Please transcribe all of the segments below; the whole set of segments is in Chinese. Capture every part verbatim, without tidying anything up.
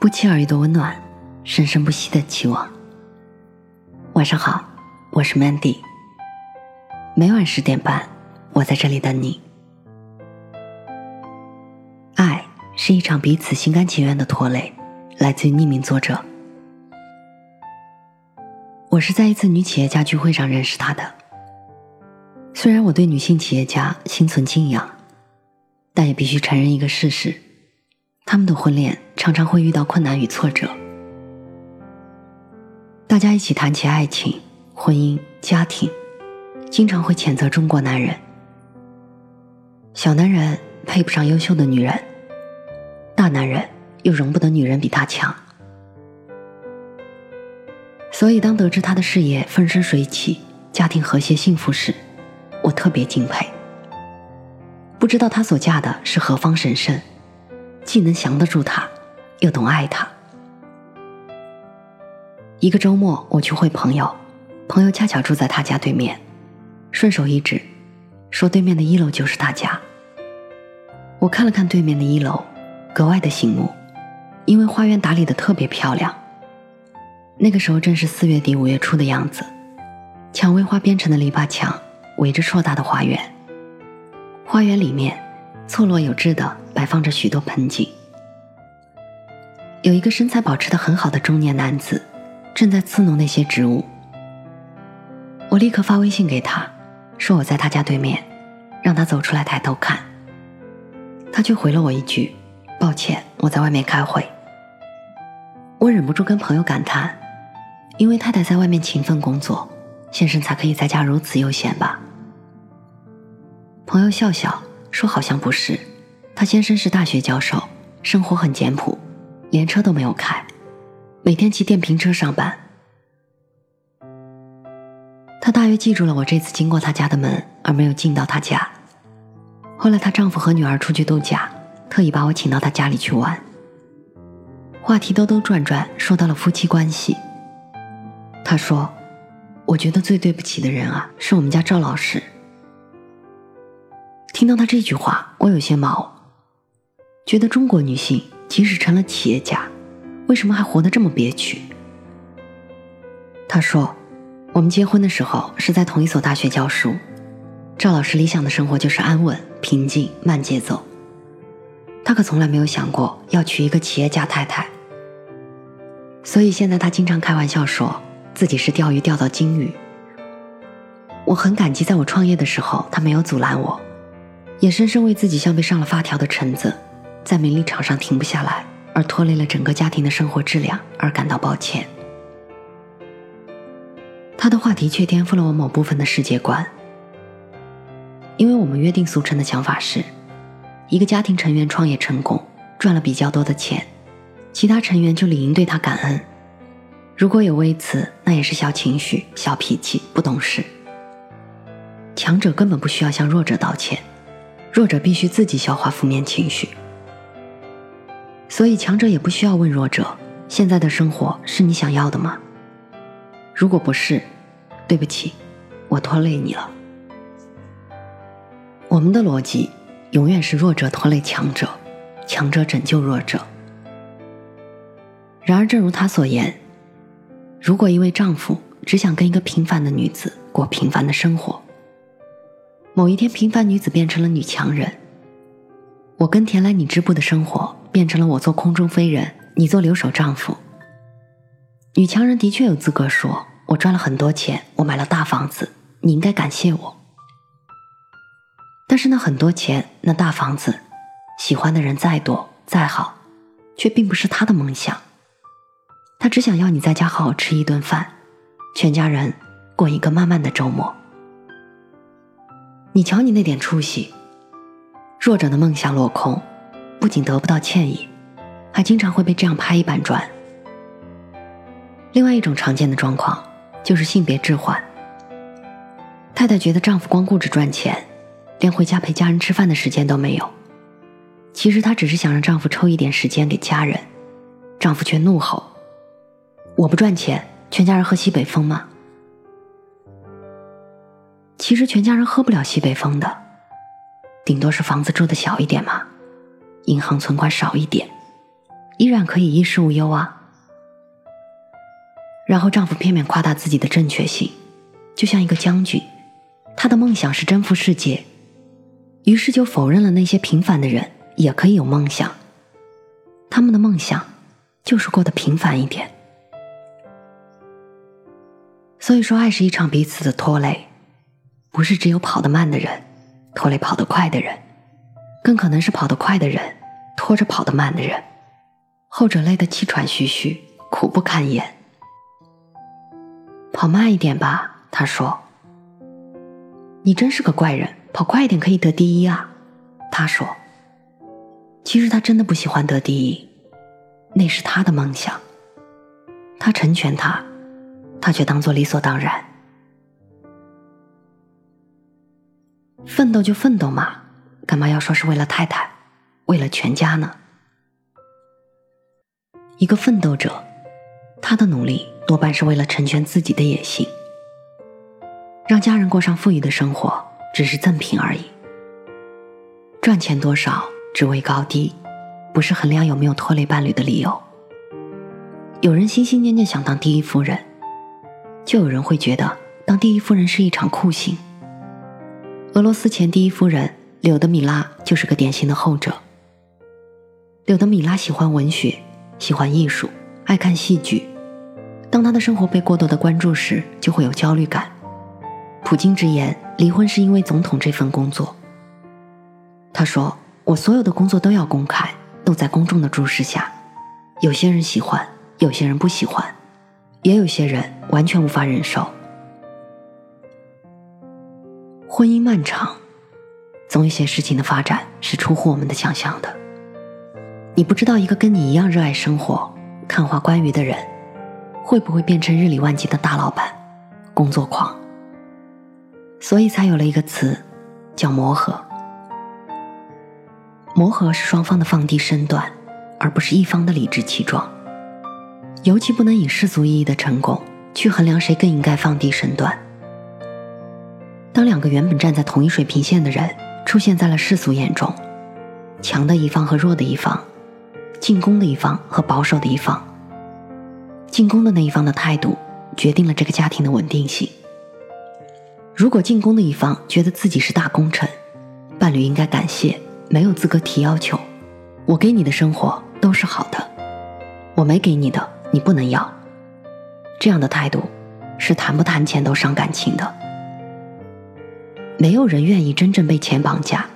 不期而遇的温暖，生生不息的期望。晚上好，我是 Mandy， 每晚十点半，我在这里等你。爱是一场彼此心甘情愿的拖累，来自于匿名作者。我是在一次女企业家聚会上认识她的，虽然我对女性企业家心存敬仰，但也必须承认一个事实，他们的婚恋常常会遇到困难与挫折。大家一起谈起爱情、婚姻、家庭，经常会谴责中国男人，小男人配不上优秀的女人，大男人又容不得女人比他强。所以当得知他的事业风生水起，家庭和谐幸福时，我特别敬佩。不知道他所嫁的是何方神圣，既能降得住他，又懂爱他。一个周末我去会朋友，朋友恰巧住在他家对面，顺手一指，说对面的一楼就是他家。我看了看对面的一楼，格外的醒目，因为花园打理得特别漂亮。那个时候正是四月底五月初的样子，蔷薇花编成的篱笆墙围着硕大的花园，花园里面错落有致地摆放着许多盆景。有一个身材保持得很好的中年男子正在伺弄那些植物，我立刻发微信给他，说我在他家对面，让他走出来抬头看。他却回了我一句，抱歉，我在外面开会。我忍不住跟朋友感叹，因为太太在外面勤奋工作，先生才可以在家如此悠闲吧。朋友笑笑说，好像不是，他先生是大学教授，生活很简朴，连车都没有开，每天骑电瓶车上班。他大约记住了我这次经过他家的门而没有进到他家。后来她丈夫和女儿出去度假，特意把我请到他家里去玩，话题兜兜转转说到了夫妻关系。他说，我觉得最对不起的人啊，是我们家赵老师。听到他这句话，我有些毛，觉得中国女性即使成了企业家，为什么还活得这么憋屈？他说，我们结婚的时候是在同一所大学教书，赵老师理想的生活就是安稳、平静、慢节奏，他可从来没有想过要娶一个企业家太太。所以现在他经常开玩笑说自己是钓鱼钓到金鱼。我很感激在我创业的时候他没有阻拦我，也深深为自己像被上了发条的橙子在名利场上停不下来而拖累了整个家庭的生活质量而感到抱歉。他的话题却颠覆了我某部分的世界观，因为我们约定俗成的想法是，一个家庭成员创业成功赚了比较多的钱，其他成员就理应对他感恩，如果有微词，那也是小情绪、小脾气、不懂事。强者根本不需要向弱者道歉，弱者必须自己消化负面情绪。所以强者也不需要问弱者，现在的生活是你想要的吗？如果不是，对不起，我拖累你了。我们的逻辑永远是弱者拖累强者，强者拯救弱者。然而正如他所言，如果一位丈夫只想跟一个平凡的女子过平凡的生活，某一天平凡女子变成了女强人，我跟田来你织布的生活变成了我做空中飞人，你做留守丈夫。女强人的确有资格说，我赚了很多钱，我买了大房子，你应该感谢我。但是那很多钱，那大房子，喜欢的人再多再好，却并不是她的梦想。他只想要你在家好好吃一顿饭，全家人过一个慢慢的周末。你瞧你那点出息，弱者的梦想落空，不仅得不到歉意，还经常会被这样拍一板砖。另外一种常见的状况就是性别置换，太太觉得丈夫光顾着赚钱，连回家陪家人吃饭的时间都没有，其实她只是想让丈夫抽一点时间给家人，丈夫却怒吼，我不赚钱，全家人喝西北风吗？其实全家人喝不了西北风的，顶多是房子住的小一点嘛，银行存款少一点，依然可以衣食无忧啊。然后丈夫片面夸大自己的正确性，就像一个将军，他的梦想是征服世界，于是就否认了那些平凡的人也可以有梦想，他们的梦想就是过得平凡一点。所以说，爱是一场彼此的拖累，不是只有跑得慢的人拖累跑得快的人，更可能是跑得快的人拖着跑得慢的人，后者累得气喘吁吁，苦不堪言。跑慢一点吧，他说。你真是个怪人，跑快一点可以得第一啊，他说。其实他真的不喜欢得第一，那是他的梦想，他成全他，他却当作理所当然。奋斗就奋斗嘛，干嘛要说是为了太太，为了全家呢？一个奋斗者，他的努力多半是为了成全自己的野心，让家人过上富裕的生活只是赠品而已。赚钱多少，职位高低，不是衡量有没有拖累伴侣的理由。有人心心念念想当第一夫人，就有人会觉得当第一夫人是一场酷刑。俄罗斯前第一夫人柳德米拉就是个典型的后者。柳德米拉喜欢文学，喜欢艺术，爱看戏剧，当她的生活被过多的关注时，就会有焦虑感。普京直言离婚是因为总统这份工作，他说，我所有的工作都要公开，都在公众的注视下，有些人喜欢，有些人不喜欢，也有些人完全无法忍受。婚姻漫长，总有些事情的发展是出乎我们的想象的。你不知道一个跟你一样热爱生活，看花观鱼的人会不会变成日理万机的大老板，工作狂。所以才有了一个词叫磨合。磨合是双方的放低身段，而不是一方的理直气壮。尤其不能以世俗意义的成功去衡量谁更应该放低身段。当两个原本站在同一水平线的人出现在了世俗眼中，强的一方和弱的一方，进攻的一方和保守的一方，进攻的那一方的态度决定了这个家庭的稳定性。如果进攻的一方觉得自己是大功臣，伴侣应该感谢，没有资格提要求，我给你的生活都是好的，我没给你的你不能要。这样的态度是谈不谈钱都伤感情的。没有人愿意真正被钱绑架，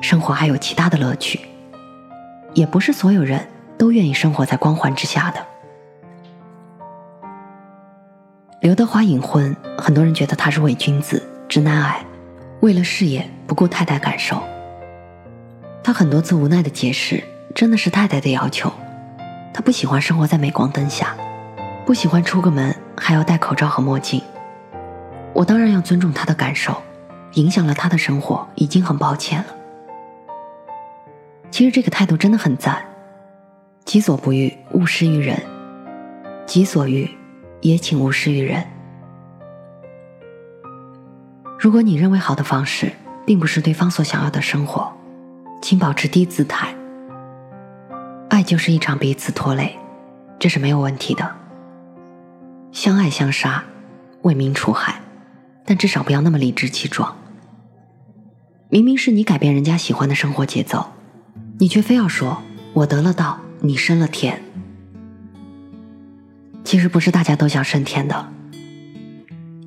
生活还有其他的乐趣，也不是所有人都愿意生活在光环之下的。刘德华隐婚，很多人觉得他是伪君子、直男癌，为了事业不顾太太感受。他很多次无奈的解释，真的是太太的要求，他不喜欢生活在镁光灯下，不喜欢出个门还要戴口罩和墨镜。我当然要尊重他的感受，影响了他的生活已经很抱歉了。其实这个态度真的很赞，己所不欲，勿施于人，己所欲，也请勿施于人。如果你认为好的方式并不是对方所想要的生活，请保持低姿态。爱就是一场彼此拖累，这是没有问题的。相爱相杀，为民除害，但至少不要那么理直气壮。明明是你改变人家喜欢的生活节奏，你却非要说我得了道，你升了天。其实不是大家都想升天的，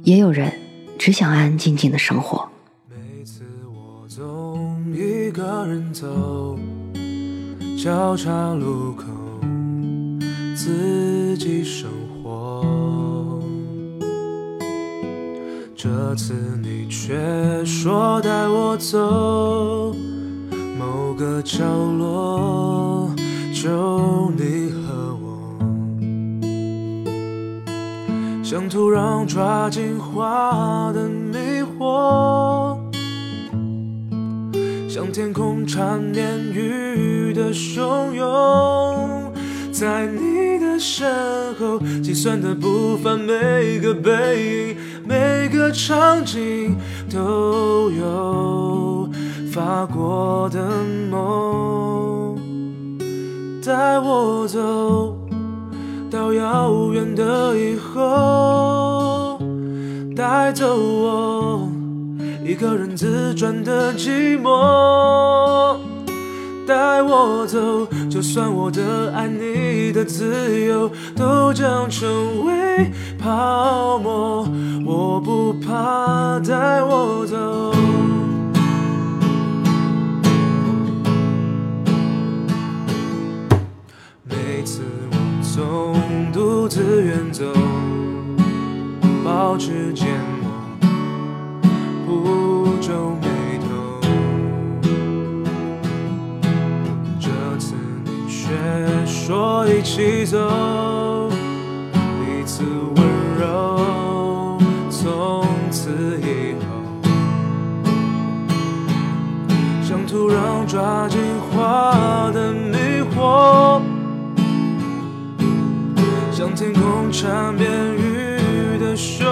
也有人只想安安静静的生活。每次我总一个人走，交叉路口自己生活，这次你却说带我走某个角落，就你和我，像土壤抓紧花的迷惑，像天空缠绵雨的汹涌，在你的身后计算的步伐，每个背影每个场景都有发过的梦，带我走到遥远的以后，带走我一个人自转的寂寞，带我走，就算我的爱你的自由都将成为泡沫，我不怕，带我走。每次我总独自远走，保持缄默，不皱眉头，这次你却说一起走，彼此温柔，从此以后，像土壤抓紧花的迷惑，像天空缠绵雨的汹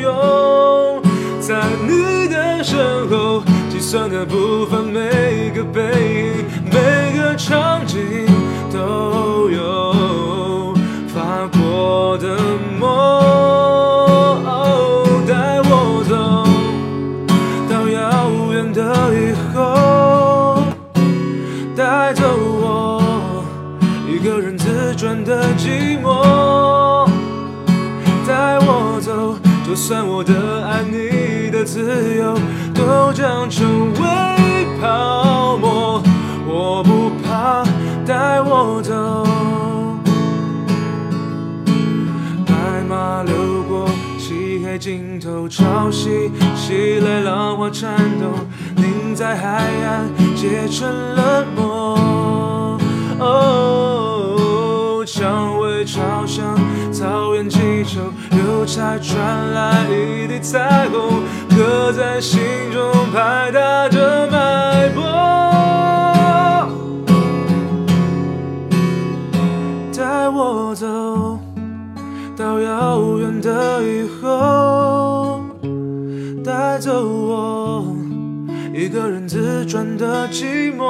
涌，在你的身后，计算的部分，每个背影，每个场景都有发过的梦、哦、带我走到遥远的以后，带走我一个人自转的寂寞，带我走，就算我的爱你的自由都将成为泡沫，我不怕，带我走。白马流过漆黑尽头，潮汐袭来，浪花颤动，凝在海岸结成冷漠、oh, 蔷薇朝向草原寄愁，邮差传来一地彩虹，刻在心中，拍打着脉搏，带我走到遥远的以后，带走我一个人自转的寂寞，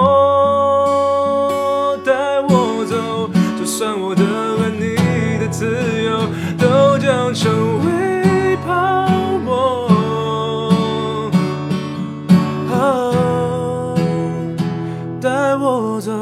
带我走，就算我的爱你的自由都将成为泡沫、oh, 带我走